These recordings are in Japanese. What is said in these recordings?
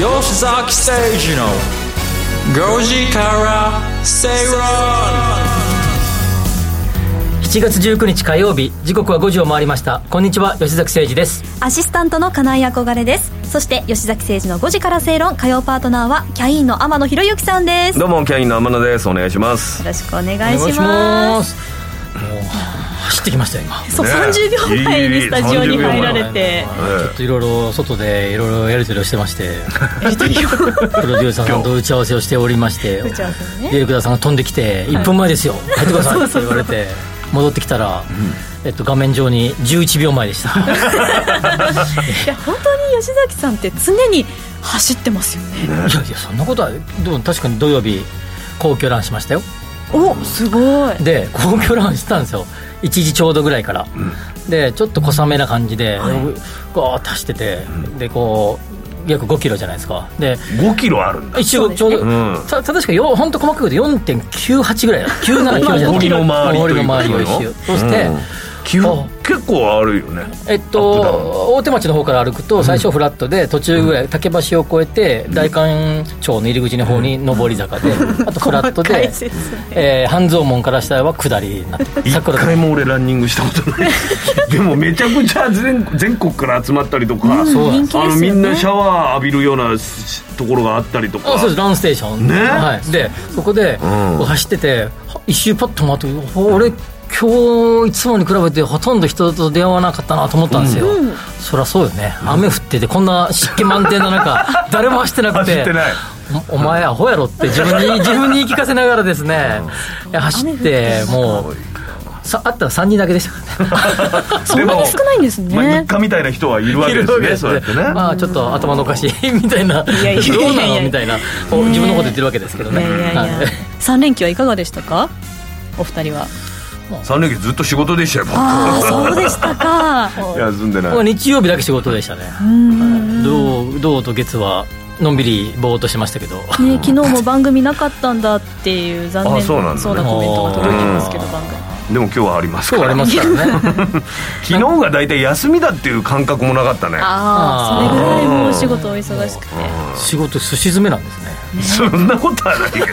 吉崎誠二の5時から正論。7月19日火曜日、時刻は5時を回りました。こんにちは、吉崎誠二です。アシスタントの金井憧れです。そして吉崎誠二の5時から正論、火曜パートナーはキャインの天野博之さんです。どうも、キャインの天野です。お願いします。よろしくお願いします。走ってきましたよ今。そう、ね、30秒前にスタジオに入られて、ちょっといろいろ外でいろいろやり取りをしてまして、プロデューサーさんと打ち合わせをしておりまして、ディレクターさんが飛んできて、1分前ですよ、入ってくださいって言われて、戻ってきたら、画面上に11秒前でした。いや本当に吉崎さんって常に走ってますよね。いやいや、そんなことは。でも確かに土曜日皇居ランしましたよ。お、すごい。で皇居ランしたんですよ、1時ちょうどぐらいから、でちょっと小雨な感じで、ガーッと走ってて、でこう約5キロじゃないですか。で5キロあるんだ。一応ちょうど、確かよ、本当細かく言うと 4.98 ぐらいだ、97、9 5キロ周りというのを一周、そして、結構あるよね。大手町の方から歩くと最初フラットで、途中ぐらい竹橋を越えて代官町の入り口の方に上り坂で、あとフラットで、半蔵門から下は下りになって、一回も俺ランニングしたことない。でもめちゃくちゃ 全国から集まったりとか、みんなシャワー浴びるようなところがあったりとか。そうです、ランステーション、ね、はい、でそこで走ってて、一周パッと回って、俺今日いつもに比べてほとんど人と出会わなかったなと思ったんですよ、そりゃそうよね、雨降っててこんな湿気満点の中、誰も走ってなくて、走ってない、お前アホやろって自分に言い聞かせながらですね、走って、もうあったら3人だけでしたからね。そんなに少ないんですね。日課みたいな人はいるわけですね。そうやってね、まあちょっと頭のおかしいみたいな、どうなのみたいな、自分のこと言ってるわけですけどね。3連休はいかがでしたか、お二人は。3連休ずっと仕事でしたよ。あそうでしたか。休んでない。日曜日だけ仕事でしたね。土と月はのんびりぼーっとしてましたけど、ね、昨日も番組なかったんだっていう残念そうなコメントが届いてますけど、番組でも今日はありますからね。昨日が大体休みだっていう感覚もなかったね。ああ、それぐらいもう仕事お忙しくて、仕事すし詰めなんですね。そんなことはないけど。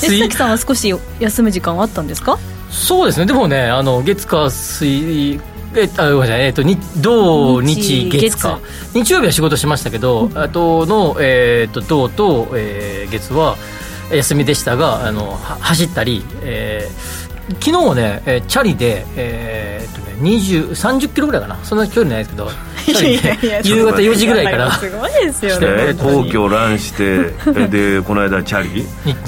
吉崎さんは少し休む時間はあったんですか。そうですね、でもね、月火水土日月か、日曜日は仕事しましたけど、あとの土と月は休みでしたが、走ったり、昨日はね、チャリで、30キロぐらいかな、そんな距離ないですけど、夕方4時ぐらいからすごいですよね。皇居ランしてで、この間チャリ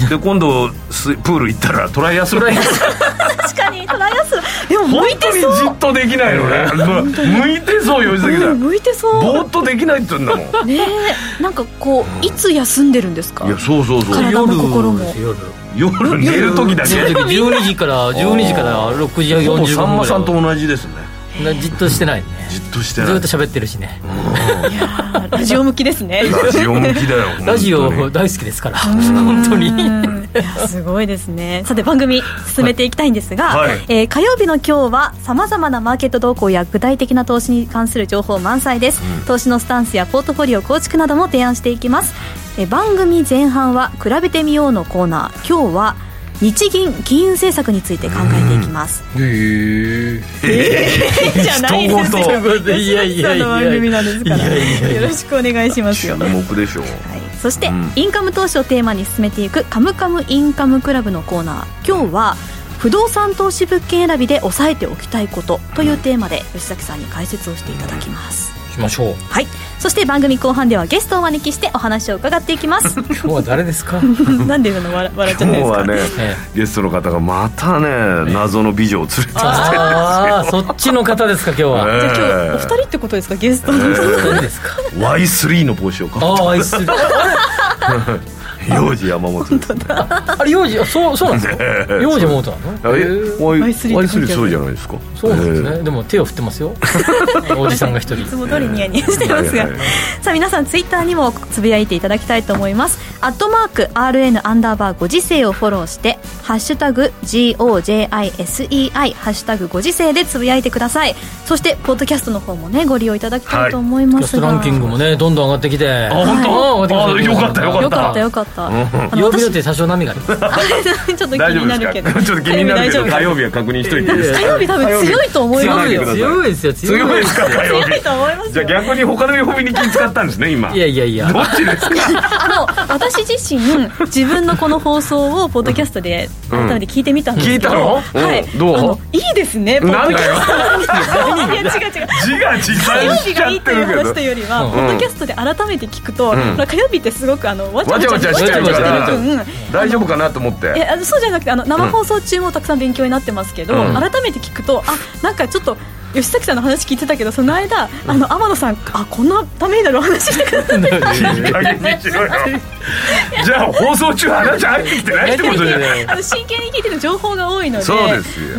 で、今度プール行ったらトライアスロン。確かにトライアスロン、でも向いてそう、本当にじっとできないのね。向いてそう、吉崎さん向いてそう、ぼーっとできないって言うんだもんね。なんかこういつ休んでるんですか。いや、そうそうそう、体も心も夜寝る時だけ。12時から6時45分ぐらい。さんまさんと同じですね。じっとしてないね。じっとしてない。ずっと喋ってるしね。いや、ラジオ向きですね。ラジオ向きだよ。ラジオ大好きですから。本当に。いや、すごいですね。さて、番組進めていきたいんですが、火曜日の今日はさまざまなマーケット動向や具体的な投資に関する情報満載です。投資のスタンスやポートフォリオ構築なども提案していきます。番組前半は比べてみようのコーナー。今日は日銀金融政策について考えていきます。じゃないですよ、吉崎さんの番組なんですから。よろしくお願いしますよ。注目でしょう。そしてインカム投資をテーマに進めていくカムカムインカムクラブのコーナー。今日は不動産投資物件選びで押さえておきたいことというテーマで、吉崎さんに解説をしていただきます。しましょう。はい、そして番組後半ではゲストをお招きしてお話を伺っていきます。今日は誰ですか。なんで笑っちゃないですか。今日はね、ゲストの方がまたね、謎の美女を連れてきてるんですよ。あ、そっちの方ですか。今日は、じゃあ今日お二人ってことですか、ゲストの方ですか。Y3 の帽子をかぶって。あ、Y3。幼児山本ですね。あれ幼児、そうなんですか。幼児山本なの。Y3 そうじゃないですか。そうなんですね、でも手を振ってますよおじさんが一人いつも通りニヤニヤしてますが、さあ皆さんツイッターにもつぶやいていただきたいと思います。アットマーク RN_ご時世をフォローしてハッシュタグ GOJISEI ハッシュタグご時世でつぶやいてください。そしてポッドキャストの方もねご利用いただきたいと思いますが、はい、ランキングもねどんどん上がってきて、あ本当、はい、よかったよかったよかった。曜日予定多少波がありちょっと気になるけどちょっと気になるけど火曜日は確認しといて。火曜日多分強いと思いますよ。強いですよ。強いですか。火曜日強いと思いますよ。じゃあ逆に他の曜日に気使ったんですね今。いやいやいやどっちですか私自身自分のこの放送をポッドキャストで改めて聞いてみたんですけど、はい、どういいですねポッドキャストなんだよ違う火曜日がいいっていう話というよりは、ポッドキャストで改めて聞くと、火曜日ってすごくわちゃわちゃしてる分大丈夫かなと思って、そうじゃなくて生放送中もたくさん勉強になってますけど、改めて聞くとなんかちょっと吉崎さんの話聞いてたけど、その間天野さんこんなためになるお話してくださってじゃあ放送中話入ってきてないってことじゃない真剣に聞いてる情報が多いので、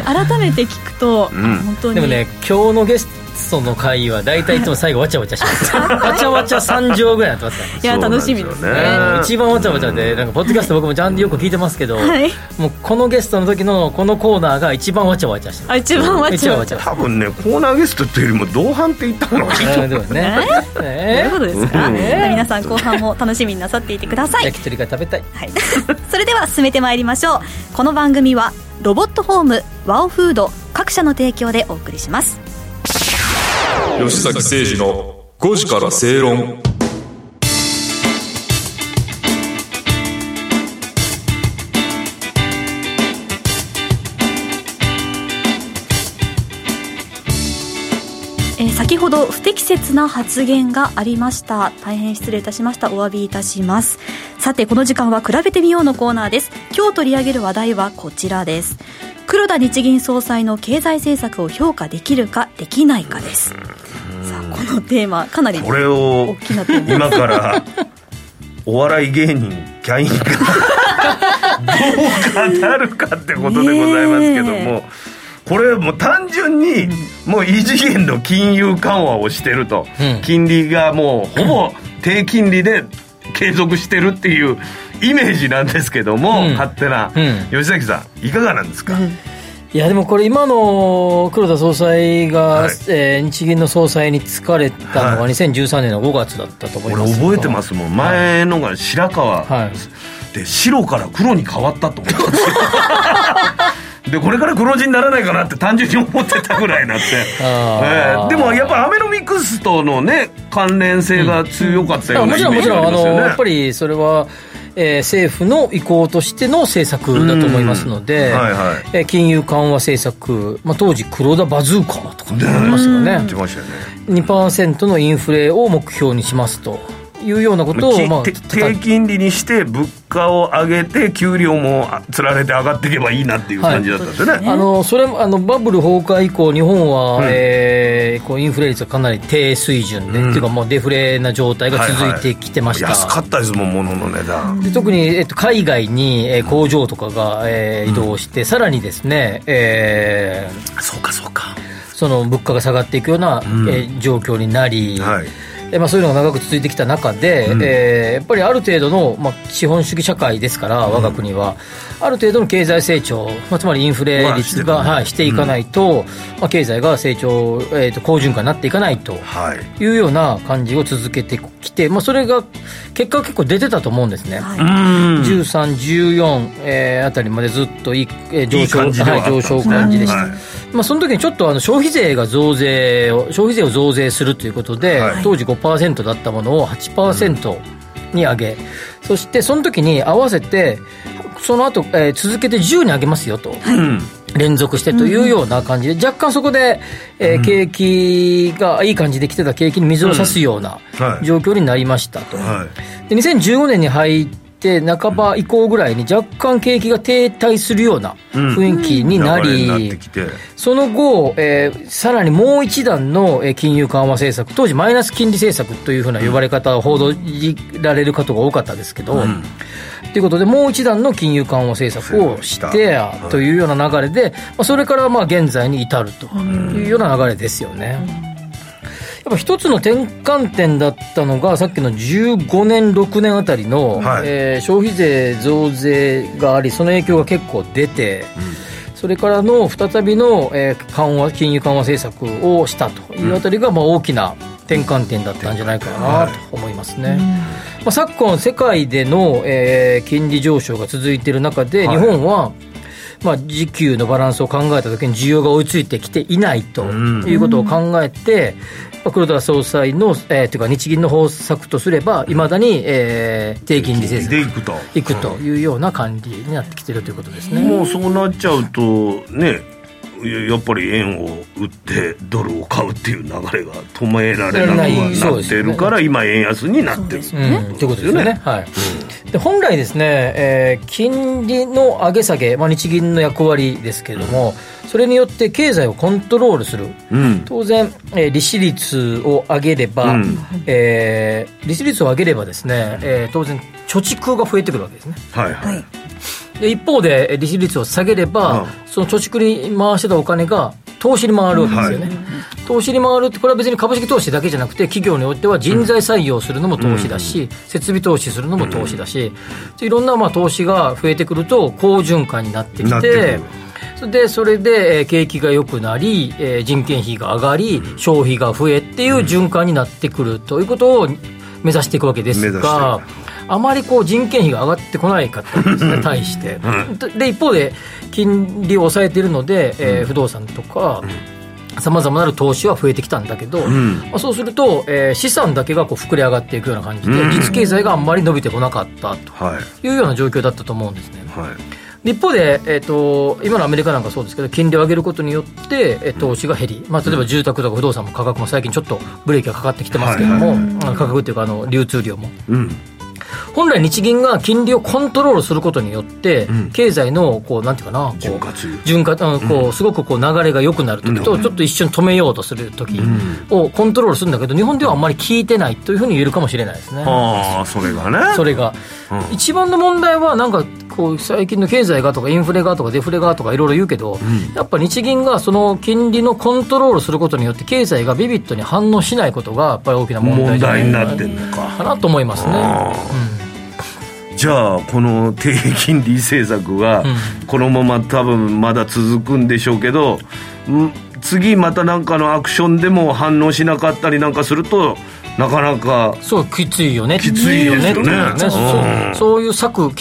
改めて聞くと本当に。でもね、今日のゲストその会は大体いつも最後わちゃわちゃしますわちゃわちゃ3畳ぐらいになってますから。いや楽しみですね。一番わちゃわちゃで、なんかポッドキャスト僕もちゃんとよく聞いてますけど、はい、もうこのゲストの時のこのコーナーが一番わちゃわちゃしてます。一番わちゃわちゃ多分ね、コーナーゲストっていうよりも同伴って言ったのがどういうことですか、皆さん後半も楽しみになさっていてください。焼き鳥が食べたい、はい、それでは進めてまいりましょう。この番組はロボットホーム、ワオフード各社の提供でお送りします。吉崎誠二の5時から正論。先ほど不適切な発言がありました。大変失礼いたしました。お詫びいたします。さてこの時間は比べてみようのコーナーです。今日取り上げる話題はこちらです。黒田日銀総裁の経済政策を評価できるかできないかです。さあこのテーマかなり大きなテーマ。これを今からお笑い芸人キャインがどう語るかってことでございますけども、これもう単純にもう異次元の金融緩和をしてると、金利がもうほぼ低金利で継続してるっていうイメージなんですけども、勝手な、吉崎さんいかがなんですか。いやでもこれ今の黒田総裁が、日銀の総裁に就かれたのが2013年の5月だったと思います。俺覚えてますもん。前のが白川、で白から黒に変わったと思ったんですよでこれから黒字にならないかなって単純に思ってたぐらいなってでもやっぱアベノミクスとのね関連性が強かったようなイメージがありますよね。もちろんやっぱりそれは政府の意向としての政策だと思いますので、金融緩和政策、当時黒田バズーカーとかってありましたよね。 2% のインフレを目標にしますというようなことを、低金利にして物価を上げて給料もつられて上がっていけばいいなっていう感じだったんですね、それバブル崩壊以降日本は、こうインフレ率がかなり低水準で、っていうかもうデフレな状態が続いてきてました。安かったですもん物の値段で。特に、海外に、工場とかが、移動して、さらにですね、そうかその物価が下がっていくような、状況になり、そういうのが長く続いてきた中で、やっぱりある程度の、資本主義社会ですから我が国は、ある程度の経済成長、つまりインフレ率が、していかないと、経済が成長、好循環になっていかないというような感じを続けてきて、それが結果結構出てたと思うんですね、13、14、あたりまでずっと上昇感じでした。その時にちょっと消費税を増税するということで、当時5% だったものを 8% に上げ、そしてその時に合わせてその後、続けて10に上げますよと、連続してというような感じで、若干そこで、景気がいい感じで来てた景気に水を差すような状況になりましたと。で2015年に入ってて半ば以降ぐらいに若干景気が停滞するような雰囲気になり、その後、さらにもう一段の金融緩和政策、当時マイナス金利政策というふうな呼ばれ方を報道られることが多かったですけど、ということでもう一段の金融緩和政策をしてというような流れで、それからまあ現在に至るというような流れですよね。やっぱ一つの転換点だったのがさっきの15年6年あたりの、はい、消費税増税があり、その影響が結構出て、それからの再びの、緩和金融緩和政策をしたというあたりが、大きな転換点だったんじゃないかなと思いますね。昨今世界での、金利上昇が続いている中で、日本は時給のバランスを考えたときに需要が追いついてきていないということを考えて、黒田総裁の、というか日銀の方策とすればいまだに、低金利政策でいくというような管理になってきているということですね。もうそうなっちゃうとね、やっぱり円を売ってドルを買うっていう流れが止められなくなってるから、今円安になってるということですよね。はい。で本来ですね、金利の上げ下げ、日銀の役割ですけれども、それによって経済をコントロールする、当然、利子率を上げれば、利子率を上げればですね、当然貯蓄が増えてくるわけですね。はいはい。で一方で利子率を下げれば、その貯蓄に回してたお金が投資に回るわけですよね。投資に回るって、これは別に株式投資だけじゃなくて、企業においては人材採用するのも投資だし、設備投資するのも投資だし、いろんな投資が増えてくると好循環になってきて、それで景気が良くなり、人件費が上がり、消費が増えっていう循環になってくるということを目指していくわけですが、あまり人件費が上がってこないかったんですね対してで一方で金利を抑えているので、不動産とかさまざまなる投資は増えてきたんだけど、そうすると、資産だけが膨れ上がっていくような感じで、実経済があんまり伸びてこなかったというような状況だったと思うんですね。はい。一方で、今のアメリカなんかそうですけど、金利を上げることによって投資が減り、例えば住宅とか不動産も価格も最近ちょっとブレーキがかかってきてますけども、価格というか流通量も、本来日銀が金利をコントロールすることによって、経済のなんていうかな、すごく流れが良くなるときと、ちょっと一瞬止めようとするときをコントロールするんだけど、日本ではあんまり効いてないというふうに言えるかもしれないですね。ああ、それがね。それが、一番の問題は最近の経済がとかインフレがとかデフレがとかいろいろ言うけど、やっぱ日銀がその金利のコントロールすることによって経済がビビットに反応しないことがやっぱり大きな問題じゃないかな、問題になってんのかなと思いますね。じゃあこの低金利政策がこのまま多分まだ続くんでしょうけど、次また何かのアクションでも反応しなかったりなんかすると、なかなかそうきついよね、きついですよね。そういう策、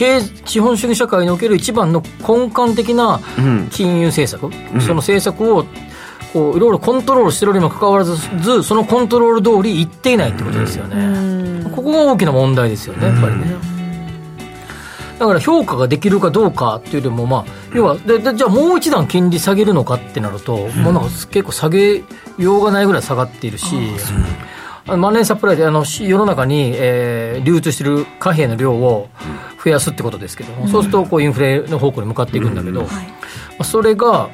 資本主義社会における一番の根幹的な金融政策、その政策をいろいろコントロールしてるにもかかわらず、そのコントロール通りいっていないってことですよね。ここが大きな問題ですよね、やっぱりね。だから評価ができるかどうかっていうよりも、要はじゃあもう一段金利下げるのかってなると、結構下げようがないぐらい下がっているし、マネーサプライで世の中に、流通している貨幣の量を増やすってことですけども、そうするとインフレの方向に向かっていくんだけど、それが、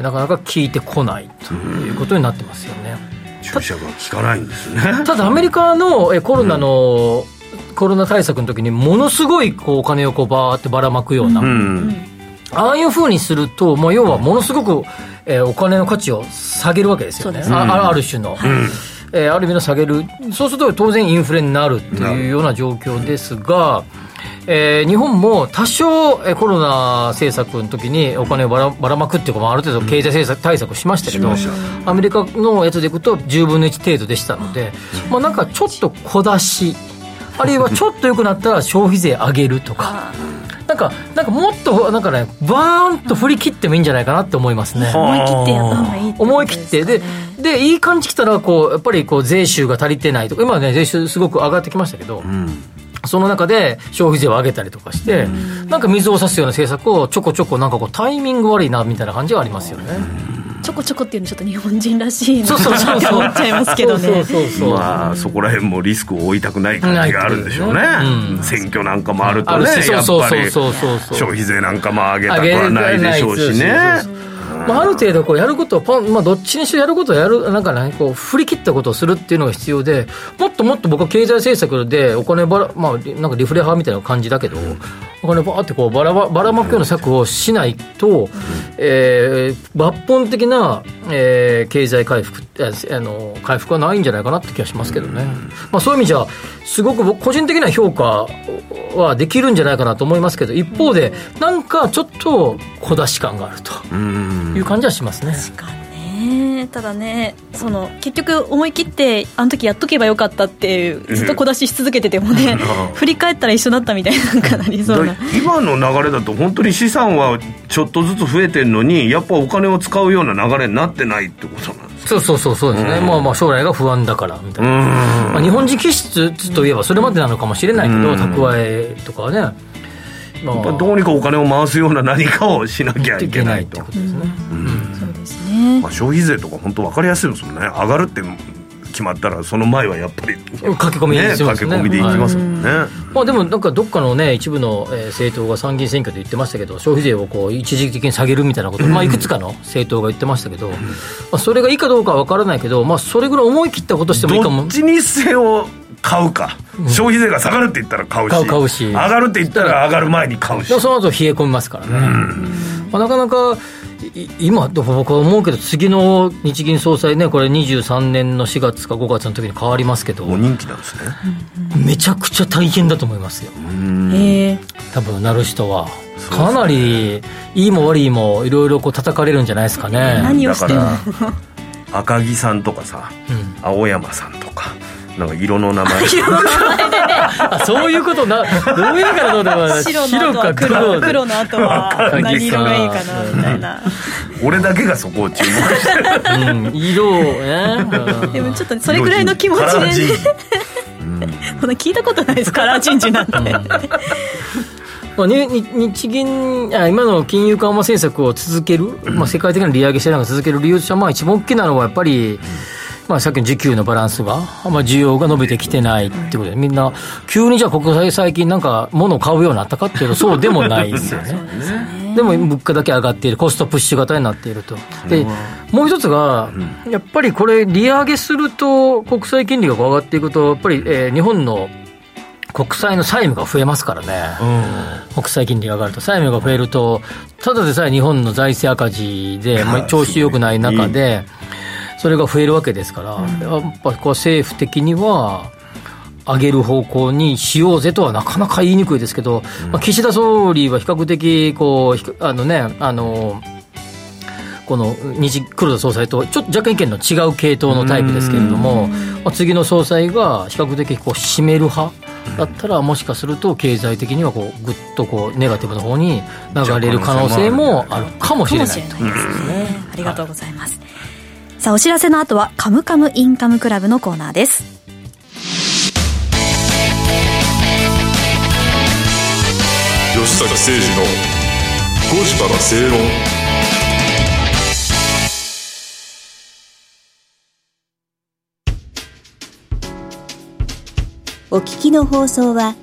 なかなか効いてこないということになってますよね。注射が効かないんですね。ただアメリカのコロナ対策の時にものすごいお金をバーってばらまくような、ああいう風にすると、要はものすごく、お金の価値を下げるわけですよね。ある種の、ある意味の下げる、そうすると当然インフレになるというような状況ですが、日本も多少、コロナ政策の時にお金をばらまくっていうか、ある程度経済政策対策をしましたけど、アメリカのやつでいくと10分の1程度でしたので、なんかちょっと小出し、あるいはちょっと良くなったら消費税上げるとか、なんかもっとバーンと振り切ってもいいんじゃないかなって思いますね。思い切ってやったほうがいいってことですかね。でいい感じきたらやっぱり税収が足りてないとか、今はね税収すごく上がってきましたけど、その中で消費税を上げたりとかして、水を差すような政策をちょこちょこタイミング悪いなみたいな感じはありますよね。ちょこちょこっていうのちょっと日本人らしいなって思っちゃいますけどね。まあそこら辺もリスクを負いたくない感じがあるんでしょうね、うん、選挙なんかもあるとね、やっぱり消費税なんかも上げたくはないでしょうしね。まあ、ある程度こうやることをまあ、どっちにしろやることをやるなんか、ね、こう振り切ったことをするっていうのが必要で、もっともっと僕は経済政策でお金ばら、まあ、なんかリフレ派みたいな感じだけど、お金ばってこうばらまくような策をしないと、抜本的な、経済回復はないんじゃないかなって気がしますけどね、まあ、そういう意味じゃすごく僕個人的な評価はできるんじゃないかなと思いますけど、一方でなんかちょっと小出し感があるという感じはしますね。確かにね。ただね、その結局思い切ってあの時やっとけばよかったっていうずっと小出しし続けててもね、振り返ったら一緒だったみたいなのかなりそうな。今の流れだと本当に資産はちょっとずつ増えてるのに、やっぱお金を使うような流れになってないってことなんですか。そうですね、まあ、まあ将来が不安だからみたいな、まあ、日本人気質といえばそれまでなのかもしれないけど、蓄えとかね、まあ、やっぱどうにかお金を回すような何かをしなきゃいけないと。消費税とか本当分かりやすいですもんね。上がるって決まったらその前はやっぱり駆け込みでいきますもんね。まあ、でもなんかどっかの、ね、一部の政党が参議院選挙で言ってましたけど、消費税をこう一時的に下げるみたいなこと、まあ、いくつかの政党が言ってましたけど、まあ、それがいいかどうかは分からないけど、まあ、それぐらい思い切ったことしてもいいかも。どっちにせよ買うか、消費税が下がるって言ったら買うし、上がるって言ったら上がる前に買うし、その後冷え込みますからね、まあ、なかなか今僕は思うけど、次の日銀総裁ね、これ23年の4月か5月の時に変わりますけど、もう任期なんですね。めちゃくちゃ大変だと思いますよ。多分なる人はかなりいいも悪いもいろいろ叩かれるんじゃないですかね。何をしてるの赤木さんとかさ、青山さんとかなんか色の名前あ、そういうことな、どういうからどうでもない。白か黒、黒の後は何色がいいかなみたいな。俺だけがそこを注目してる、色をね。でもちょっとそれぐらいの気持ちでね。この聞いたことないですカラーチェンジなんて。日銀、今の金融緩和政策を続ける、まあ、世界的な利上げしてなんか続ける理由としては、まあ、一番大きなのはやっぱり、まあ、さっきの需給のバランスが、まあ、需要が伸びてきてないってことで、みんな急にじゃあ国債最近なんか物を買うようになったかっていうとそうでもないですよね。でも物価だけ上がっている、コストプッシュ型になっていると。でもう一つがやっぱりこれ利上げすると国債金利が上がっていくと、やっぱり、日本の国債の債務が増えますからね、国債金利が上がると債務が増えると、ただでさえ日本の財政赤字で、まあ、調子良くない中でそれが増えるわけですから、やっぱこう政府的には上げる方向にしようぜとはなかなか言いにくいですけど、まあ、岸田総理は比較的こうこの黒田総裁とちょっと若干意見の違う系統のタイプですけれども、まあ、次の総裁が比較的こう締める派だったら、もしかすると経済的にはこうぐっとこうネガティブの方に流れる可能性もあるかもしれないと。ありがとうございます。さあ、お知らせの後はカムカムインカムクラブのコーナーです。吉坂誠二の5時から正論。お聞きの放送は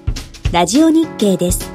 ラジオ日経です。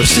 吉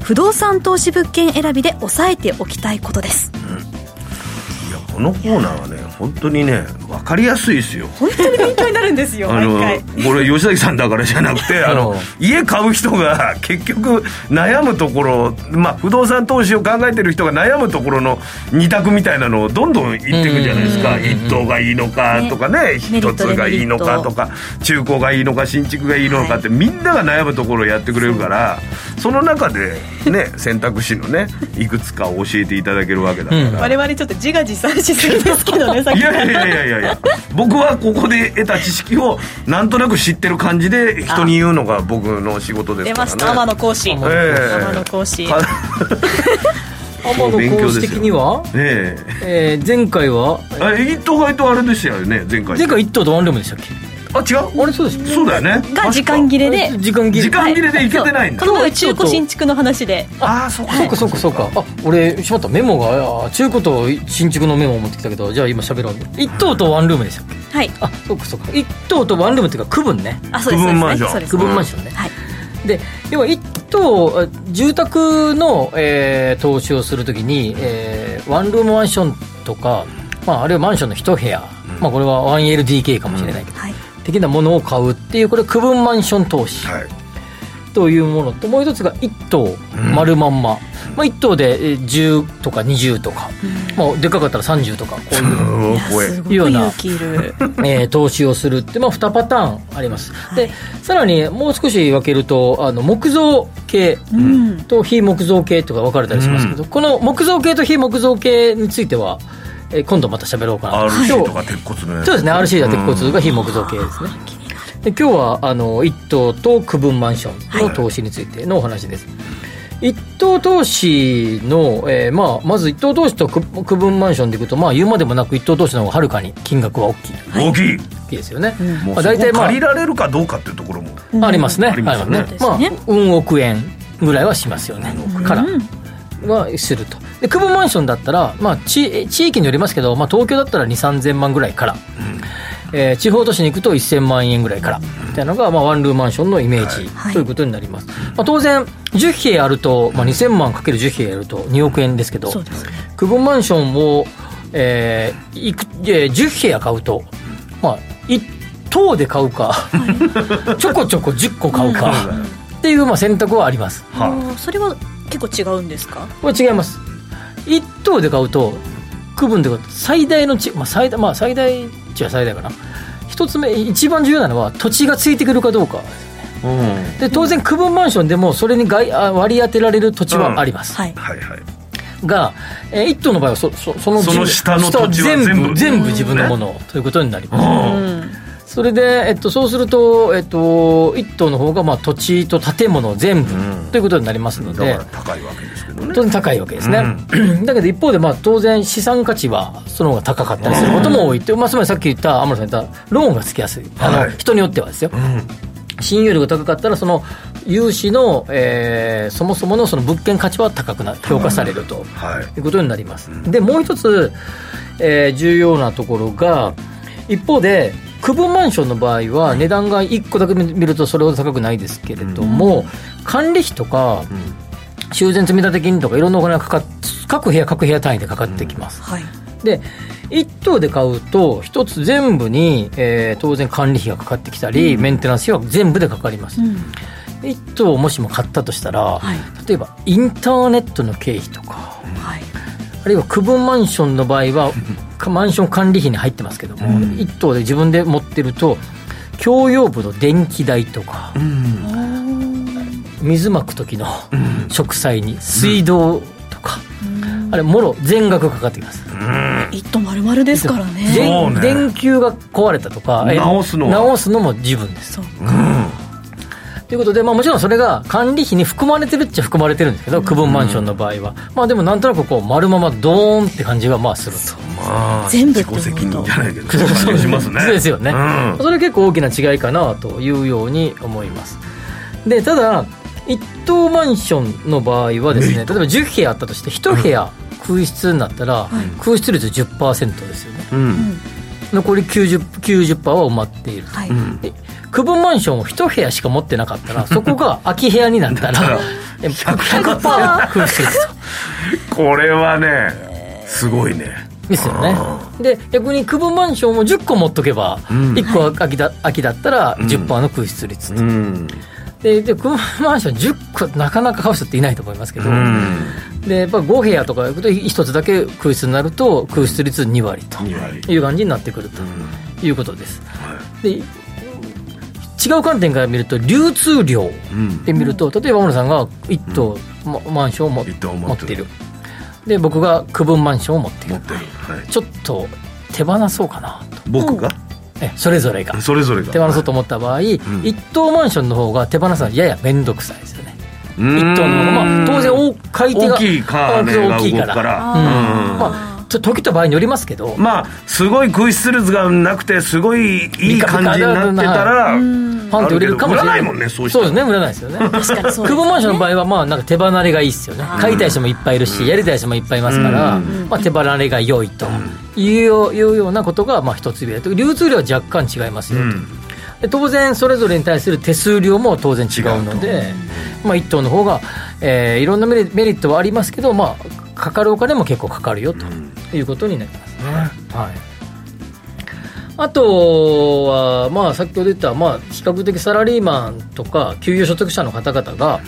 不動産投資物件選びで抑えておきたいことです。このコーナーはね本当にね分かりやすいですよ。本当に勉強になるんですよ。毎回これ吉崎さんだからじゃなくて家買う人が結局悩むところ、不動産投資を考えてる人が悩むところの二択みたいなのをどんどん言っていくじゃないですか。一棟がいいのかとかね、一つがいいのかとか、中古がいいのか新築がいいのかって、みんなが悩むところをやってくれるから、その中で、ね、選択肢のねいくつかを教えていただけるわけだから、我々ちょっと自画自賛しすぎですけどね。いや僕はここで得た知識をなんとなく知ってる感じで人に言うのが僕の仕事ですからね。出ました天野講師、勉強ですよ。的には、前回は一等があれでしたよね。前回一等とワンルームでしたっけ。あ、違う、あれそうです、そうだよね。が時間切れでいけてないんだ。この前中古新築の話で、そうか、俺しまった、メモが中古と新築のメモを持ってきたけど、じゃあ今喋ろう。1棟とワンルームですよ。はい、あ、そうか、1棟とワンルームっていうか区分ね。あ、そうです、区分マンション、区分マンションね。はい、で要は一棟住宅の、投資をするときに、ワンルームマンションとか、あるいはマンションの一部屋、これは 1LDK かもしれないけど、はい、的なものを買うっていう、これ区分マンション投資というものと、もう一つが一棟丸まんま、一棟で10とか20とか、でかかったら30とか、こういうような投資をするって、2パターンあります。でさらにもう少し分けると、木造系と非木造系とか分かれたりしますけど、この木造系と非木造系については今度また喋ろうかな。 RC とか鉄骨ね。そうですね、 RC や鉄骨が非木造系ですね。で今日は一棟と区分マンションの投資についてのお話です。一棟投資の、まず一棟投資と区分マンションでいくと、言うまでもなく一棟投資の方がはるかに金額は大きい、大きいですよね。大体、借りられるかどうかっていうところもありますね。億円ぐらいはしますよね、からはすると。で区分マンションだったら、地域によりますけど、東京だったら 2,3000 万ぐらいから、地方都市に行くと 1,000 万円ぐらいからみたいなのが、ワンルームマンションのイメージ、ということになります。当然10平あると、2,000 万 ×10 平やると2億円ですけど、区分マンションを、10平買うと、1棟で買うか、ちょこちょこ10個買うかっていう、選択はあります。それは結構違うんですか。これ違います。一棟で買うと、区分で買うと最大の地、最大地は最大かな。一つ目、一番重要なのは土地がついてくるかどうかですよね。で当然区分マンションでもそれに割り当てられる土地はあります、が、一棟の場合は その下の土地は全部自分のもの、ということになります、それで、そうすると、一棟の方が、土地と建物全部、ということになりますので、だから高いわけですけどね。当然高いわけですね、だけど一方で、当然資産価値はその方が高かったりすることも多いって、つまりさっき言った天野さんが言ったローンがつきやすい、人によってはですよ、信用力が高かったらその融資の、そもそものその物件価値は高くなる、評価されると、いうことになります、でもう一つ、重要なところが、一方で区分マンションの場合は値段が1個だけ見るとそれほど高くないですけれども、管理費とか修繕積立金とかいろんなお金が各部屋単位でかかってきます、で1棟で買うと1つ全部に、当然管理費がかかってきたり、メンテナンス費は全部でかかります、1棟もしも買ったとしたら、例えばインターネットの経費とか、あるいは区分マンションの場合はマンション管理費に入ってますけども、1棟で自分で持ってると共用部の電気代とか、水まく時の植栽に水道とか、あれもろ全額かかってきます、1棟丸々ですからね。電球が壊れたとか直すのも自分です。そうか、ということで、もちろんそれが管理費に含まれてるっちゃ含まれてるんですけど、区分マンションの場合は、でもなんとなくこう丸ままドーンって感じがすると、全部ってこと自己責任じゃないけどそうしますね。そうですよね、それ結構大きな違いかなというように思います。でただ1棟マンションの場合はですね、例えば10部屋あったとして1部屋空室になったら、空室率 10% ですよね、うんうん、残り 90% は埋まっていると、はい、で区分マンションを1部屋しか持ってなかったら、そこが空き部屋になったら 100% 空室率とこれはねすごいねですよね。で逆に区分マンションも10個持っとけば、うん、1個空きだったら 10% の空室率と、うん、で区分マンション10個なかなか買う人っていないと思いますけど、うん、でやっぱ5部屋とか行くと1つだけ空室になると空室率2割という感じになってくるということです、うん、で違う観点から見ると流通量で見ると、うん、例えば大野さんが1棟、うん、マンションを持っている、で僕が区分マンションを持っている、はい、ちょっと手放そうかなと僕がそれぞれが手放そうと思った場合、はい、一棟マンションの方が手放すのはやや面倒くさいですよね。一棟の方が、まあ、当然買い手が大きいから、ね、大きいから、時と場合によりますけど、まあ、すごい空室率がなくてすごいいい感じになってたらパンって売れるかもしれない。売らないもんね。そうですね、売らないですよね。確かにそうですね。クボマンションの場合は、まあ、なんか手離れがいいっすよね。買いたい人もいっぱいいるし、やりたい人もいっぱいいますから、まあ、手離れが良いというようなことが、まあ、一つ言えると。流通量は若干違いますよと。で当然それぞれに対する手数料も当然違うので、まあ、一棟の方が、いろんなメリットはありますけど、まあかかるお金も結構かかるよということになりますね、はい、あとは、まあ、先ほど言った、まあ、比較的サラリーマンとか給与所得者の方々が、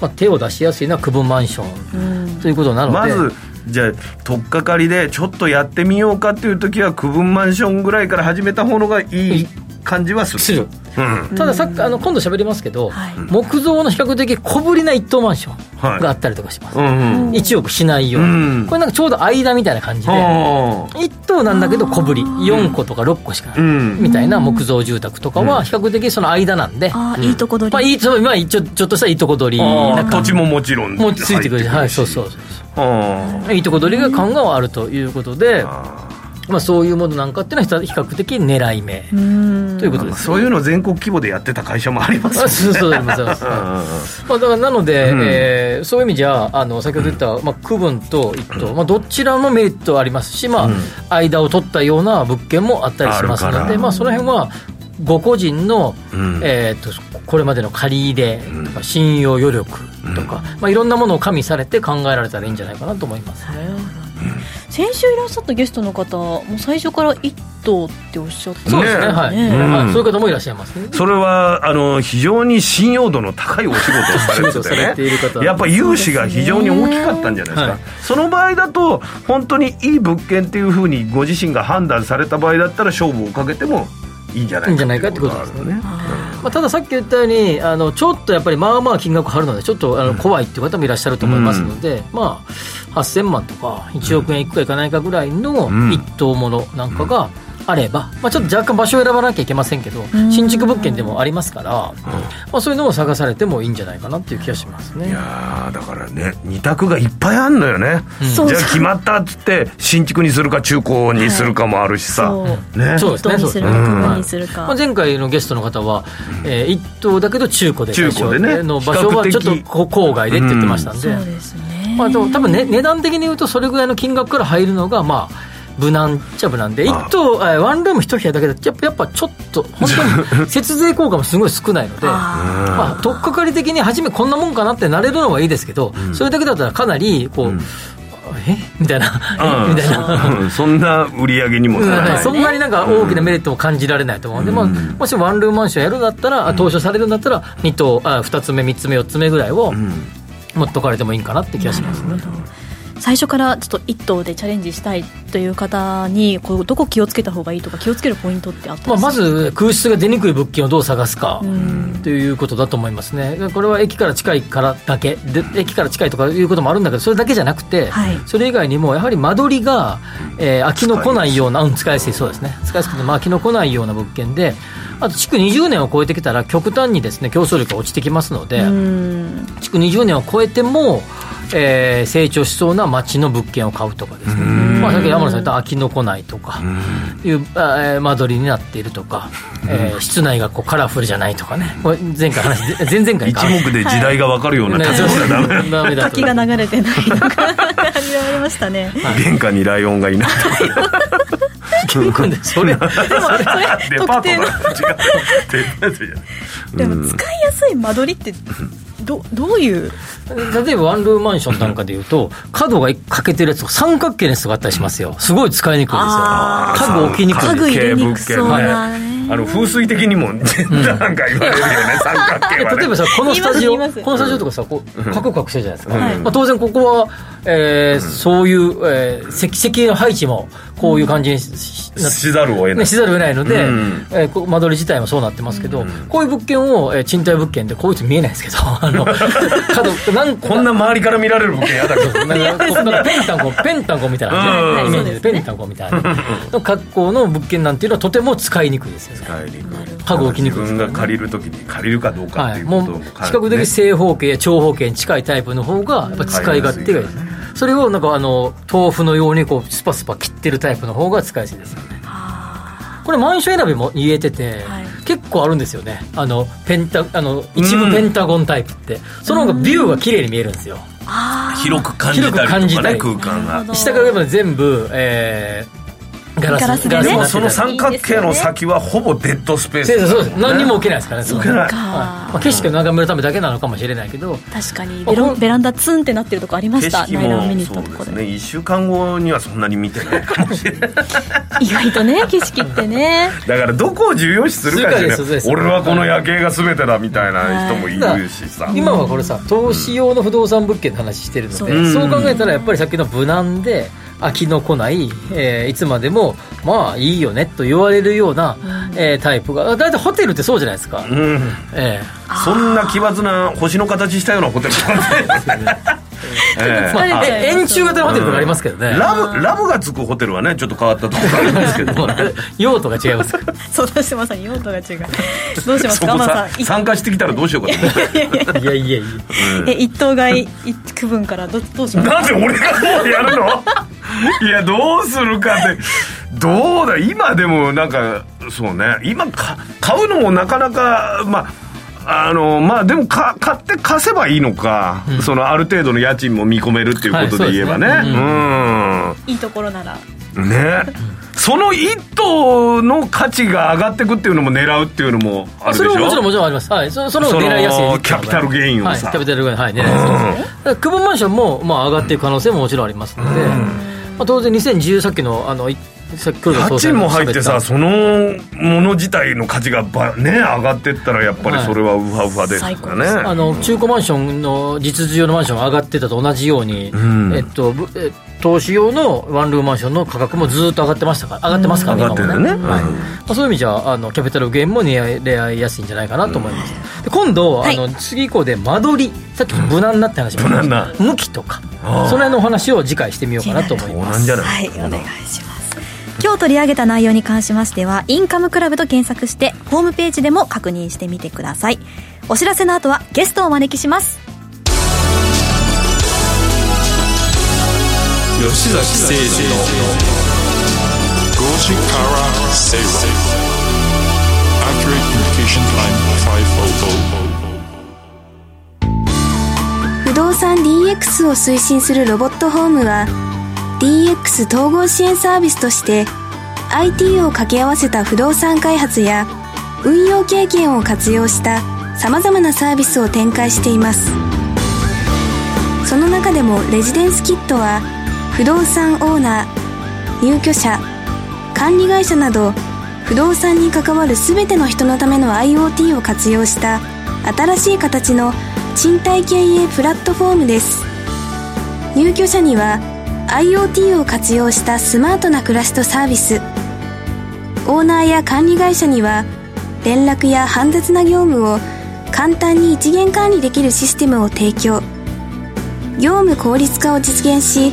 まあ、手を出しやすいのは区分マンションということなので、まずじゃあ取っかかりでちょっとやってみようかというときは区分マンションぐらいから始めた方のがいい感じはする、うん、ただ今度喋りますけど、はい、木造の比較的小ぶりな一棟マンションがあったりとかします、はい、うんうん、1億しないような、うん、これなんかちょうど間みたいな感じで、一棟なんだけど小ぶり、4個とか6個しかないみたいな木造住宅とかは比較的その間なんで、うんうん、いいとこ取り、まあ、ちょっとしたいいとこ取りな感じ、土地ももちろんもうついてくるし、はい、そうそうそうそう、いいとこ取りが感があるということで、まあ、そういうものなんかっていうのは比較的狙い目ということです、ね、そういうのを全国規模でやってた会社もありますよね。そうです。だからなので、うん、そういう意味じゃ先ほど言った、まあ、区分と一棟、まあ、どちらもメリットはありますし、まあ、うん、間を取ったような物件もあったりしますので、まあ、その辺はご個人の、これまでの借り入れとか信用余力とか、まあ、いろんなものを加味されて考えられたらいいんじゃないかなと思いますね、うん、先週いらっしゃったゲストの方もう最初から一棟っておっしゃってましたね。そうですね、はい、うん、そういう方もいらっしゃいますね。それは非常に信用度の高いお仕事をされててねている方、やっぱり融資が非常に大きかったんじゃないですか。そうですね、はい、その場合だと本当にいい物件っていうふうにご自身が判断された場合だったら勝負をかけてもいいんじゃないかってことですよね。まあ、たださっき言ったようにちょっとやっぱりまあまあ金額張るのでちょっと怖いっていう方もいらっしゃると思いますので、うん、まあ、8000万とか1億円いくかいかないかぐらいの一棟ものなんかがあれば、まあ、ちょっと若干場所を選ばなきゃいけませんけど、うん、新築物件でもありますから、うん、まあ、そういうのを探されてもいいんじゃないかなっていう気がしますね。いやだからね、2択がいっぱいあるのよね、うん、じゃあ決まったっつって新築にするか中古にするかもあるしさ、はい、ね、そうですね、そうですね、まあ、前回のゲストの方は、一棟だけど中古で中古でねの場所はちょっと郊外でって言ってましたんで、うん、そうですね、まあ、でも多分、ね、値段的に言うとそれぐらいの金額から入るのがまあ無難っちゃ無難で、1棟ワンルーム1部屋だけだとやっぱちょっと本当に節税効果もすごい少ないのでまあ取っかかり的に初めこんなもんかなってなれるのはいいですけど、うん、それだけだったらかなりこう、うん、みたいな、みたいな、うん、そんな売り上げにもならない、うん、そんなになんか大きなメリットも感じられないと思うので、うん、まあ、もしワンルームマンションやるんだったら、投資されるんだったら2つ目3つ目4つ目ぐらいを持っとかれてもいいかなって気がしますね。最初からちょっと一棟でチャレンジしたいという方にこうどこ気をつけた方がいいとか気をつけるポイントってあったんですか。まあ、まず空室が出にくい物件をどう探すかということだと思いますね。これは駅から近いからだけで、駅から近いとかいうこともあるんだけど、それだけじゃなくて、はい、それ以外にもやはり間取りが、飽きの来ないような、うん、使いやすい、そうですね、使いやすくても飽きの来ないような物件で、あと築20年を超えてきたら極端にですね競争力が落ちてきますので、築20年を超えても成長しそうな町の物件を買うとかですね、まあ、さっき山野さん言った飽きのこないとかいう間取りになっているとか、室内がこうカラフルじゃないとかね、これ前回話前々回一目で時代が分かるような建物はダメだと、滝が流れてないとかありましたね、はい、玄関にライオンがいないとかでもそれデパートだ違うデパートじゃない、でも使いやすい間取りってどういう例えばワンルームマンションなんかでいうと角が欠けてるやつとか三角形のやつとかあったりしますよ。すごい使いにくいですよ。家具置きにくい、家具入れにくそうな、ね、風水的にもなんか言われるよね、三角形は、ね、例えばさこのスタジオとかさこうカクカクしてるじゃないですか、はい、まあ、当然ここは、そういう、石の配置もこういう感じに しざるを得ないので、間取り自体もそうなってますけど、こういう物件を、賃貸物件でこういう人見えないですけどこんな周りから見られる物件やだけどペンタンコみたいなイメージでペンタンコみたいなの格好の物件なんていうのはとても使いにくいですよね。使いにくい、家具置きにくいです、ね、自分が借りるときに借りるかどうかっていうことも、ね、はい、もう比較的正方形や長方形に近いタイプの方がやっぱ使い勝手がいいですね。それをなんか豆腐のようにこうスパスパ切ってるタイプの方が使いやすいですよね。これマンション選びも言えてて、はい、結構あるんですよね、一部ペンタゴンタイプって、その方がビューが綺麗に見えるんですよ。広く感じたりとかね、空間が下から上まで全部、ガラスでね、でもその三角形の先はほぼデッドスペース、ね、そうです、何にも起きないですからね、そか、はい、まあ、景色を眺めるためだけなのかもしれないけど、確かにベランダツンってなってるとこありました。景色も見に行ったところで、そうですね、1週間後にはそんなに見てないかもしれない意外とね、景色ってねだからどこを重要視するかですよね。俺はこの夜景が全てだみたいな人もいるしさ、今はこれさ投資用の不動産物件の話してるので、そう考えたらやっぱりさっきの無難で飽きのこない、いつまでもまあいいよねと言われるような、タイプがだいたいホテルってそうじゃないですか、そんな奇抜な星の形したようなホテル円柱型のホテルとかありますけどね、ラブがつくホテルはねちょっと変わったところがあるんですけど、ね、用途が違いますそうだし、まさに用途が違う。どうしますか、まさん参加してきたらどうしようかと思っていや、一等買い区分から どうしますか。なんで俺がもうやるのいやどうするかってどうだ、今でもなんかそうね、今買うのもなかなか、まあでも買って貸せばいいのか、そのある程度の家賃も見込めるっていうことで言えばね、はい、そうですね、いいところならね、その一棟の価値が上がっていくっていうのも狙うっていうのもあるでしょ。それももちろんあります、はい、その狙いやすいキャピタルゲインをさ、はい、キャピタルゲイン、はい、狙いやすいですね。区分マンションも、まあ、上がっていく可能性ももちろんありますので、まあ、当然2010さっきの家賃も入ってさ、そのもの自体の価値が、ね、上がっていったらやっぱりそれはウハウハで、はい、ね、中古マンションの実需用のマンションが上がってたと同じように、投資用のワンルームマンションの価格もずっと上がってますから、ね、今もね、はい、まあ、そういう意味じゃキャピタルゲインも狙いやすいんじゃないかなと思います、で今度、はい、次以降で間取り、さっき無難なって話もありました、向きとかその辺のお話を次回してみようかなと思います。はい、お願いします。今日取り上げた内容に関しましては、インカムクラブと検索してホームページでも確認してみてください。お知らせの後はゲストをお招きします。吉崎誠二の5時から正論 Accurate Communication Line 500。不動産 DX を推進するロボットホームはDX 統合支援サービスとして IT を掛け合わせた不動産開発や運用経験を活用した様々なサービスを展開しています。その中でもレジデンスキットは不動産オーナー、入居者、管理会社など不動産に関わる全ての人のための IoT を活用した新しい形の賃貸経営プラットフォームです。入居者にはIoT を活用したスマートな暮らしとサービス、オーナーや管理会社には連絡や煩雑な業務を簡単に一元管理できるシステムを提供、業務効率化を実現し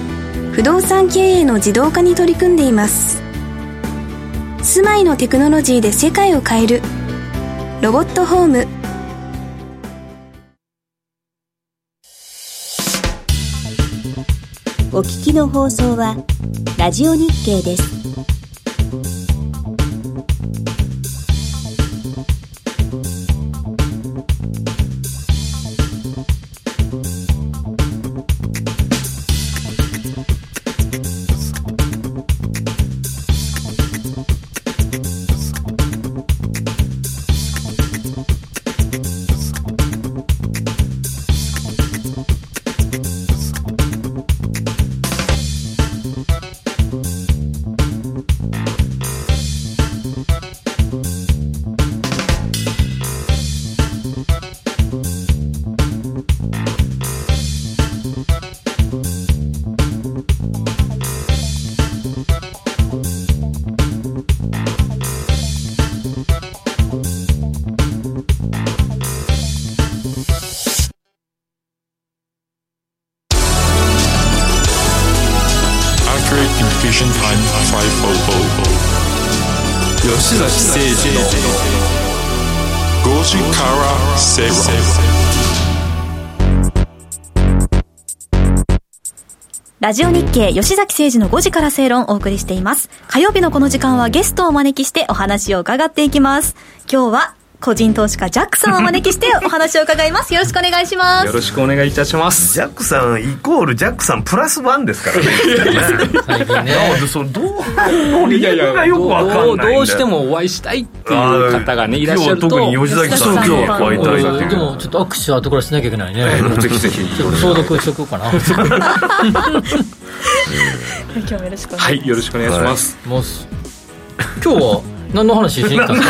不動産経営の自動化に取り組んでいます。住まいのテクノロジーで世界を変えるロボットホーム。お聞きの放送はラジオ日経です。ラジオ日経吉崎誠二の5時から正論をお送りしています。火曜日のこの時間はゲストをお招きしてお話を伺っていきます。今日は個人投資家ジャックさんをお招きしてお話を伺います。よろしくお願いします。よろしくお願いいたします。ジャックさんイコールジャックさんプラスワンですからね。なのでそのどう理由がよくわかんないんだよ。どうしてもお会いしたいっていう方がねいらっしゃると、今日は特に吉崎さん今日はお会いしたいっていう。でもちょっと握手は後からしなきゃいけないね。ぜひぜひ消毒しとこうかな。今日もよろしくお願いします。はいよろしくお願いします。今日は何の話しに来たんですか。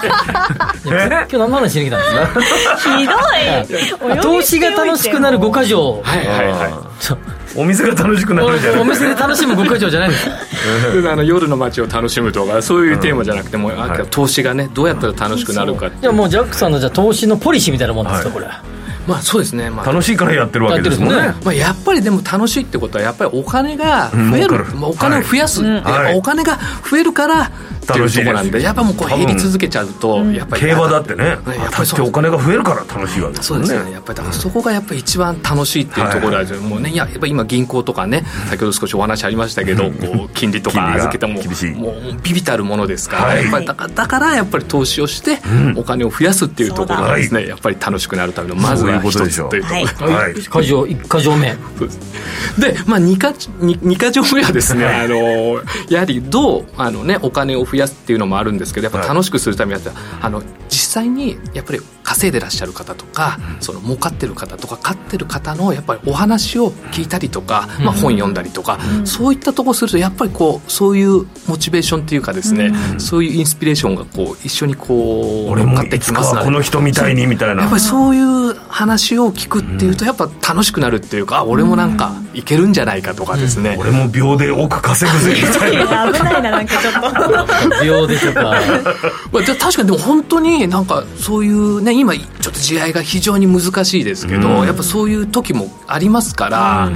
今日何の話しに来たんですか。ひどい。投資が楽しくなる5か条。はいはいはい。お店が楽しくなるじゃない。お店で楽しむ5か条じゃないんですか。夜の街を楽しむとかそういうテーマじゃなくても、投資がねどうやったら楽しくなるかって。じゃあもうジャックさんのじゃあ投資のポリシーみたいなもんですかこれ。まあそうですね、楽しいからやってるわけですもんね。やっぱりでも楽しいってことはやっぱりお金が増える、お金を増やす、お金が増えるからっていうところなんで、やっぱもうこう減り続けちゃうとやっぱり競馬だってね、やっぱりお金が増えるから楽しいわけですよね。そうですね、やっぱりだからそこがやっぱり一番楽しいっていうところなんですよ。もうねやっぱ今銀行とかね、先ほど少しお話ありましたけど、こう金利とか預けてももうビビたるものですから、やっぱりだからやっぱり投資をしてお金を増やすっていうところがですね、やっぱり楽しくなるためのまずは一つというところ。1条1か条目で、2か条目はですね、やはりどうお金を増やすっていうのもあるんですけど、やっぱ楽しくするためには実際にやっぱり稼いでらっしゃる方とか、その儲かってる方とか買ってる方のやっぱりお話を聞いたりとか、本読んだりとか、そういったところするとやっぱりこうそういうモチベーションっていうかですね、そういうインスピレーションがこう一緒にこう俺もいつかはこの人みたいにみたいな、やっぱりそういう話を聞くっていうとやっぱ楽しくなるっていうか、俺もなんかいけるんじゃないかとかですね、俺も秒で億稼ぐぜみたいな。危ないな、なんかちょっと秒でとか、じゃ確かにでも本当になんかそういうね、今ちょっと試合が非常に難しいですけど、やっぱそういう時もありますから、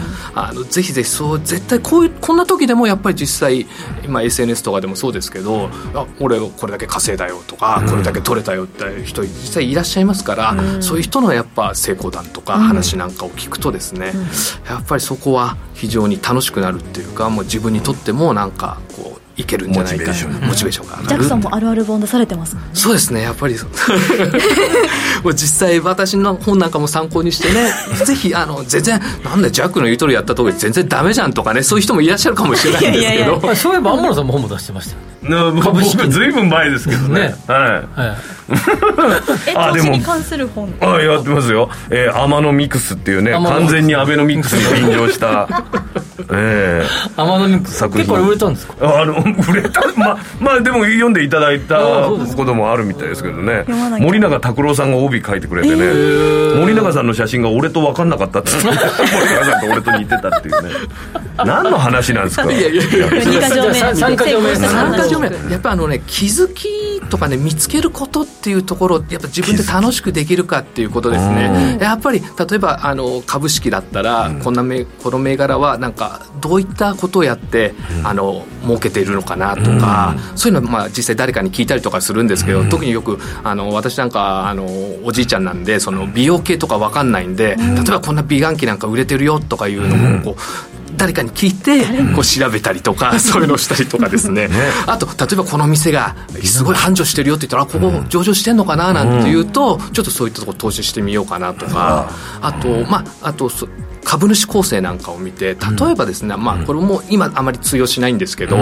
ぜひぜひそう絶対こんな時でもやっぱり実際今 SNS とかでもそうですけど、俺これだけ稼いだよとか、これだけ取れたよって人実際いらっしゃいますから、そういう人のやっぱ成功談とか話なんかを聞くとですね、やっぱりそこは非常に楽しくなるっていうか、もう自分にとってもなんかこういけるんじゃないか、モチベーションが上がる。ジャックさんもあるある本出されてますもんね。そうですね、やっぱり実際私の本なんかも参考にしてね、ぜひ全然なんでジャックの言う通りやった通り全然ダメじゃんとかね、そういう人もいらっしゃるかもしれないんですけど。そういえば安室さんも本も出してましたよね。僕ずいぶん前ですけどね。投資に関する本やってますよ。アマノミクスっていうね、完全にアベノミクスに便乗したアマノミクス結構売れたんですか。売れた、まあでも読んでいただいたこともあるみたいですけどね。森永卓郎さんが帯書いてくれてね、森永さんの写真が俺と分かんなかったって森永さんと俺と似てたっていうね。何の話なんですか。2か条目やっぱ気づきとかね、見つけることっていうところ、やっぱ自分で楽しくできるかっていうことですね。やっぱり例えば株式だったら、この銘柄はなんかどういったことをやって儲けているのかなとか、そういうのは実際誰かに聞いたりとかするんですけど、特によく私なんかおじいちゃんなんで、その美容系とか分かんないんで、例えばこんな美顔器なんか売れてるよとかいうのをこう誰かに聞いてこう調べたりとか、そういうのをしたりとかですね。あと例えばこの店がすごい繁盛してるよって言ったら、ここ上場してんのかななんて言うと、ちょっとそういったところ投資してみようかなとか、あと株主構成なんかを見て、例えばですね、これも今あまり通用しないんですけど、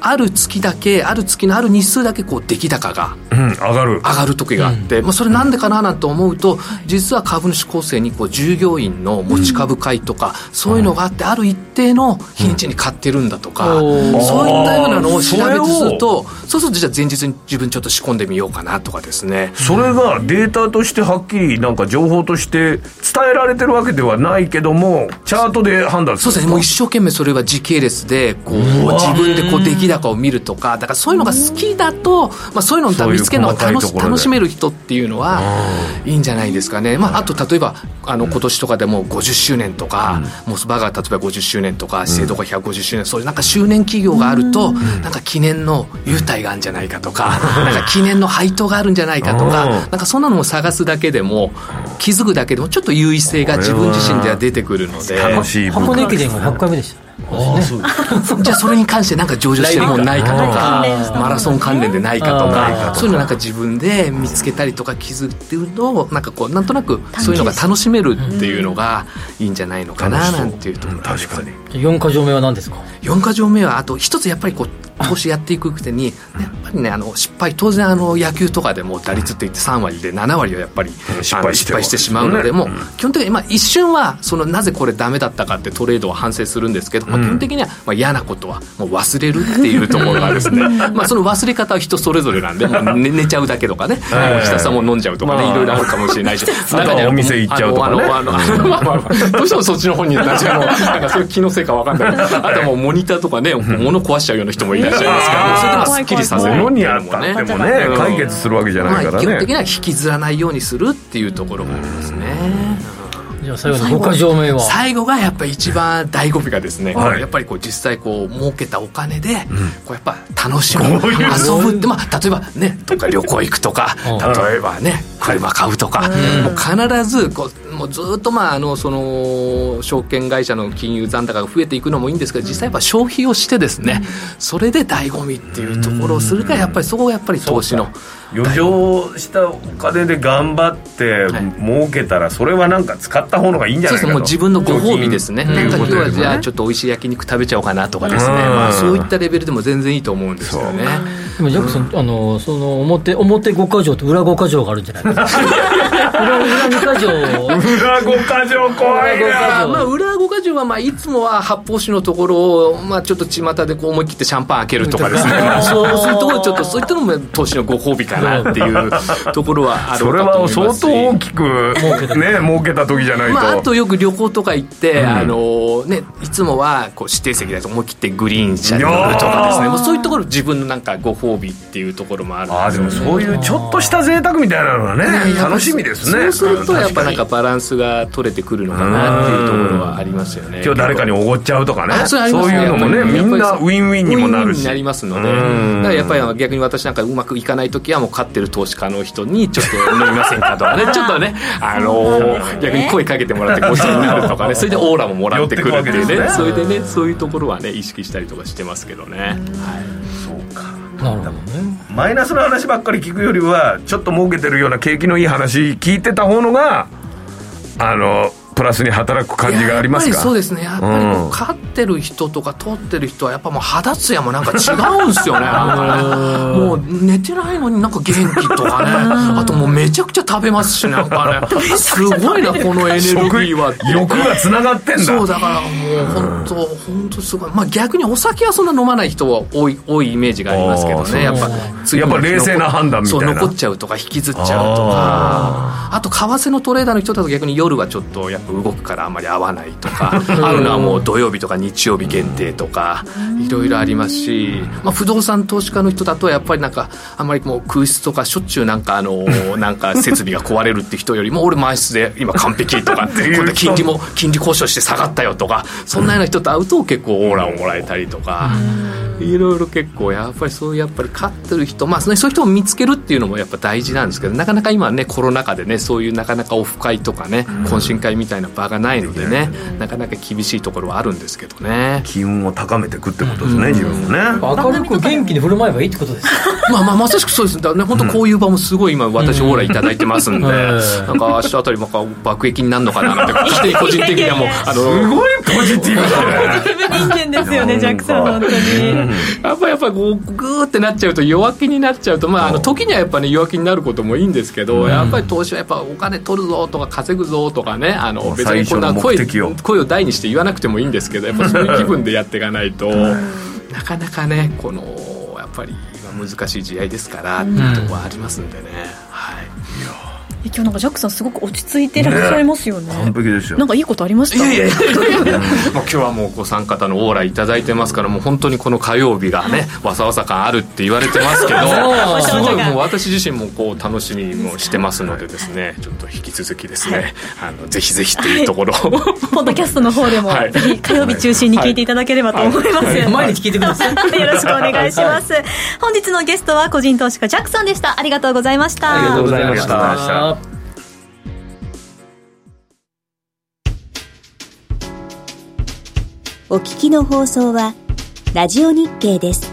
ある月のある日数だけこう出来高が上がる時があって、それなんでかななんて思うと、実は株主構成にこう従業員の持ち株会とか、そういうのがあって、ある一定の日にちに買ってるんだとか、そういったようなのを調べつつと、そうするとじゃあ前日に自分ちょっと仕込んでみようかなとかですね。それがデータとしてはっきりなんか情報として伝えられてるわけではないけども、チャートで判断するんですか。そうですね、もう一生懸命それは時系列でこう自分でこう出来高を見るとか、だからそういうのが好きだと、そういうのを見つけるのを楽しめる人っていうのはいいんじゃないですかね。あと例えば今年とかでも50周年とか、モスバーガー例えば50周年とか、資生堂が150周年、そういうなんか周年企業があると、なんか記念の優待があるんじゃないかとか、なんか記念の配当があるんじゃないかとか、なんかそんなのも探すだけでも、気づくだけでもちょっと優位性が自分自身では出てくるので、箱根駅伝が100回目でした。じゃあそれに関してなんか上場してるもんないかとか、マラソン関連でないかとか、そういうのなんか自分で見つけたりとか気づくっていうのを、なんかこうなんとなくそういうのが楽しめるっていうのがいいんじゃないのかななんていうところです。確かに。4か条目は何ですか。4か条目はあと一つやっぱりこう投資やっていくくてに、やっぱりね、失敗、当然野球とかでも打率っていって3割で7割はやっぱり失敗してしまうので、もう基本的に一瞬はそのなぜこれダメだったかってトレードは反省するんですけど、基本的には嫌なことはもう忘れるっていうところがですね、その忘れ方は人それぞれなんで、もう 寝ちゃうだけとかね、ひたすら飲んじゃうとかね、いろいろあるかもしれないし、中にはお店行っちゃうとかね、どうしてもそっちの本になっちゃうの、なんかそういう気のせいか分かんない。あとはもうモニターとかね、物壊しちゃうような人もいる。それではすっきりさせるものにあったってもね、解決するわけじゃないからね。基本的には引きずらないようにするっていうところがありますね。じゃあ最後の5か条目は、最後がやっぱり一番醍醐味がですね、やっぱりこう実際こう儲けたお金でこうやっぱ楽しむ、遊ぶって、例えばね、どっか旅行行くとか、例えばね車買うとか、もう必ずこうもうずっとその証券会社の金融残高が増えていくのもいいんですけど、実際やっぱ消費をしてですね、それで醍醐味っていうところをするから、やっぱりそこがやっぱり投資の余剰したお金で頑張って儲けたら、それはなんか使った方のがいいんじゃないかと。そうですね、もう自分のご褒美ですね。なんか今日はじゃあちょっとおいしい焼肉食べちゃおうかなとかですね、そういったレベルでも全然いいと思うんですよね。でもジャックさん、その表5か条と裏5か条があるんじゃないですか。裏5か条怖いな。裏5か条はいつもは発泡酒のところをちょっと巷でこう思い切ってシャンパン開けるとかですね、そういうところちょっとそういったのも投資のご褒美かなっていうところはあるかと思いますし、それは相当大きくね儲けた時じゃないと。あとよく旅行とか行ってね、いつもはこう指定席だと思い切ってグリーン車に乗るとかですね、そういうところ自分のなんかご褒美っていうところもある。でもそういうちょっとした贅沢みたいなのはね、楽しみですね。そうするとやっぱなんかバランスが取れてくるのかなっていうところはありますよね。今日誰かにおごっちゃうとかね、そういうのもね、みんなウィンウィンにもなるし、ウィンウィンになりますので、だからやっぱり逆に私なんかうまくいかないときはもう勝ってる投資家の人にちょっと飲みませんかとかね、ちょっとね逆に声かけてもらってご一緒になるとかね、それでオーラももらってくるっていうね、それでね、そういうところはね意識したりとかしてますけどね。そうか。なるほどね。マイナスの話ばっかり聞くよりは、ちょっと儲けてるような景気のいい話聞いてた方のがプラスに働く感じがありますか。やっぱりそうですね。やっぱりこう勝ってる人とか通ってる人はやっぱもう肌ツヤもなんか違うんですよね。もう寝てないのになんか元気とかね。あともうめちゃくちゃ食べますし、なんかね。すごいなこのエネルギーは。欲がつながってんだ。そうだからもう本当すごい。逆にお酒はそんな飲まない人は多いイメージがありますけどね。やっぱ冷静な判断みたいな。そう、残っちゃうとか引きずっちゃうとか。あと為替のトレーダーの人だと逆に夜はちょっとやっぱ動くからあんまり合わないとか、あるのはもう土曜日とか日曜日限定とかいろいろありますし、不動産投資家の人だとやっぱりなんかあんまりもう空室とかしょっちゅうなんか設備が壊れるって人よりも、俺満室で今完璧とかっていう、金利交渉して下がったよとか、そんなような人と会うと結構オーラをもらえたりとか、いろいろ結構やっぱりそういうやっぱり勝ってる人、そういう人を見つけるっていうのもやっぱ大事なんですけど、なかなか今ねコロナ禍でね、そういうなかなかオフ会とかね懇親会みたいないな場がないのでね、なかなか厳しいところはあるんですけどね。気運を高めていくってことですね、自分もね。明るく元気に振る舞えばいいってことですまあまあまさしくそうですね。本当こういう場もすごい今私オーラいただいてますんで、なんか明日あたりなんか爆撃になるのかなって勝手に個人的にはもうすごいポジティブ人間ですよねジャックさん本当に。やっぱこうグーってなっちゃうと弱気になっちゃうと、まあ、時にはやっぱね弱気になることもいいんですけど、やっぱり投資はやっぱお金取るぞとか稼ぐぞとかね、別にこんな 声を大にして言わなくてもいいんですけど、やっぱそういう気分でやっていかないとなかなかね、このやっぱり難しい試合ですからっていうところはありますんでね、はい。今日なんかジャックさんすごく落ち着いていらっしゃいますよね。完璧ですよ。なんかいいことありました？いや今日はもうお三方のオーラいただいてますから、もう本当にこの火曜日がね、わさわさ感あるって言われてますけどすごいもう私自身もこう楽しみもしてますのでですね、ちょっと引き続きですね、ぜひぜひというところを、ポッドキャストの方でもぜひ火曜日中心に聞いていただければと思います。毎日聞いてくださいよろしくお願いします、はい、本日のゲストは個人投資家ジャックさんでした。ありがとうございました。ありがとうございました。お聞きの放送はラジオ日経です。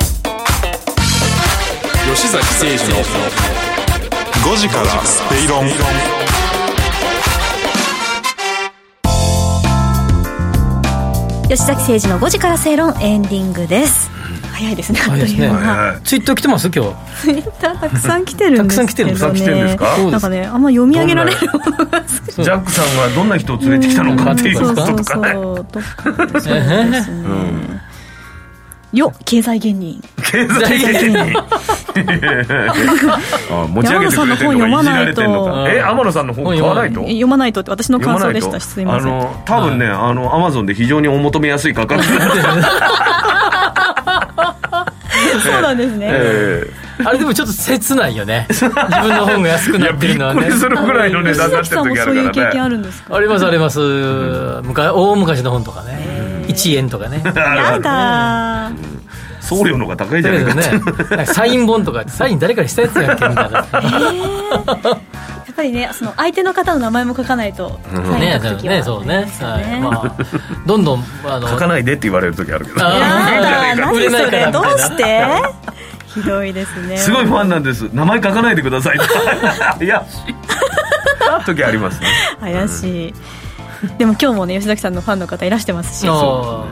5時からスペイロン。吉崎誠二の5時からスペイロンエンディングです。早いですね。あっという間。ツイッター来てます今日。ツイッターたくさん来てるんですけどね。たくさん来てるんですか。なんかね、あんま読み上げられるものが少ない。ジャックさんがどんな人を連れてきたのかっていうこととかね。そうですね。よ、経済芸人。経済芸人。持ち上げてくれてるのがいじられてるのか。天野さんの本買わないと読まないとって私の感想でした。すいません。多分ね、Amazon で非常にお求めやすい価格そうなんですね、あれでもちょっと切ないよね自分の本が安くなってるのはね。びっくりするぐらいの値段になってる時あるからね。吉崎さんもそういう経験あるんですか。ありますあります、大昔の本とかね、1円とかね。やだー、送料の方が高いじゃないかね。なんかサイン本とかサイン誰かにしたやつやっけみたいなやっぱりね、その相手の方の名前も書かないとサイン書くときはね、そうね、はい、まあ、どんどん書かないでって言われるときあるけどやだ何それどうしてひどいですね。すごいファンなんです、名前書かないでください怪しい時ありますね。怪しい、でも今日もね吉崎さんのファンの方いらしてますし、ま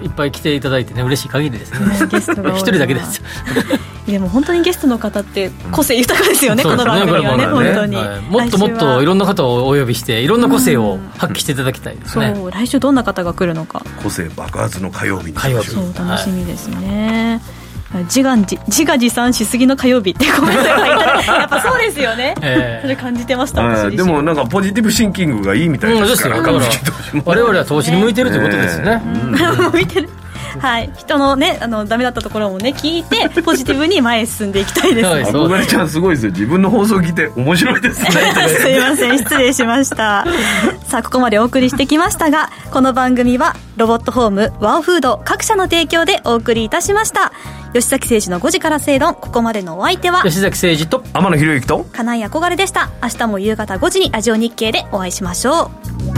あ、いっぱい来ていただいてね、嬉しい限りですね。ゲストが一人だけですでも本当にゲストの方って個性豊かですよね、この番組はね。本当にもっともっといろんな方をお呼びしていろんな個性を発揮していただきたいですね。そう、来週どんな方が来るのか、個性爆発の火曜日にしましょう。そう、楽しみですね、はい、自画自賛しすぎの火曜日ってコメントがやっぱそうですよね、それ感じてました私。でもなんかポジティブシンキングがいいみたいですから、我々は投資に向いてるということですよね、向いてる、はい、人のね、ダメだったところもね聞いてポジティブに前へ進んでいきたいですね。あこがれちゃんすごいですよ、自分の放送聞いて面白いですねすいません、失礼しましたさあここまでお送りしてきましたが、この番組はロボットホーム、ワオフード各社の提供でお送りいたしました。吉崎誠二の5時から正論、ここまでのお相手は吉崎誠二と天野博之と金井憧れでした。明日も夕方5時にラジオ日経でお会いしましょう。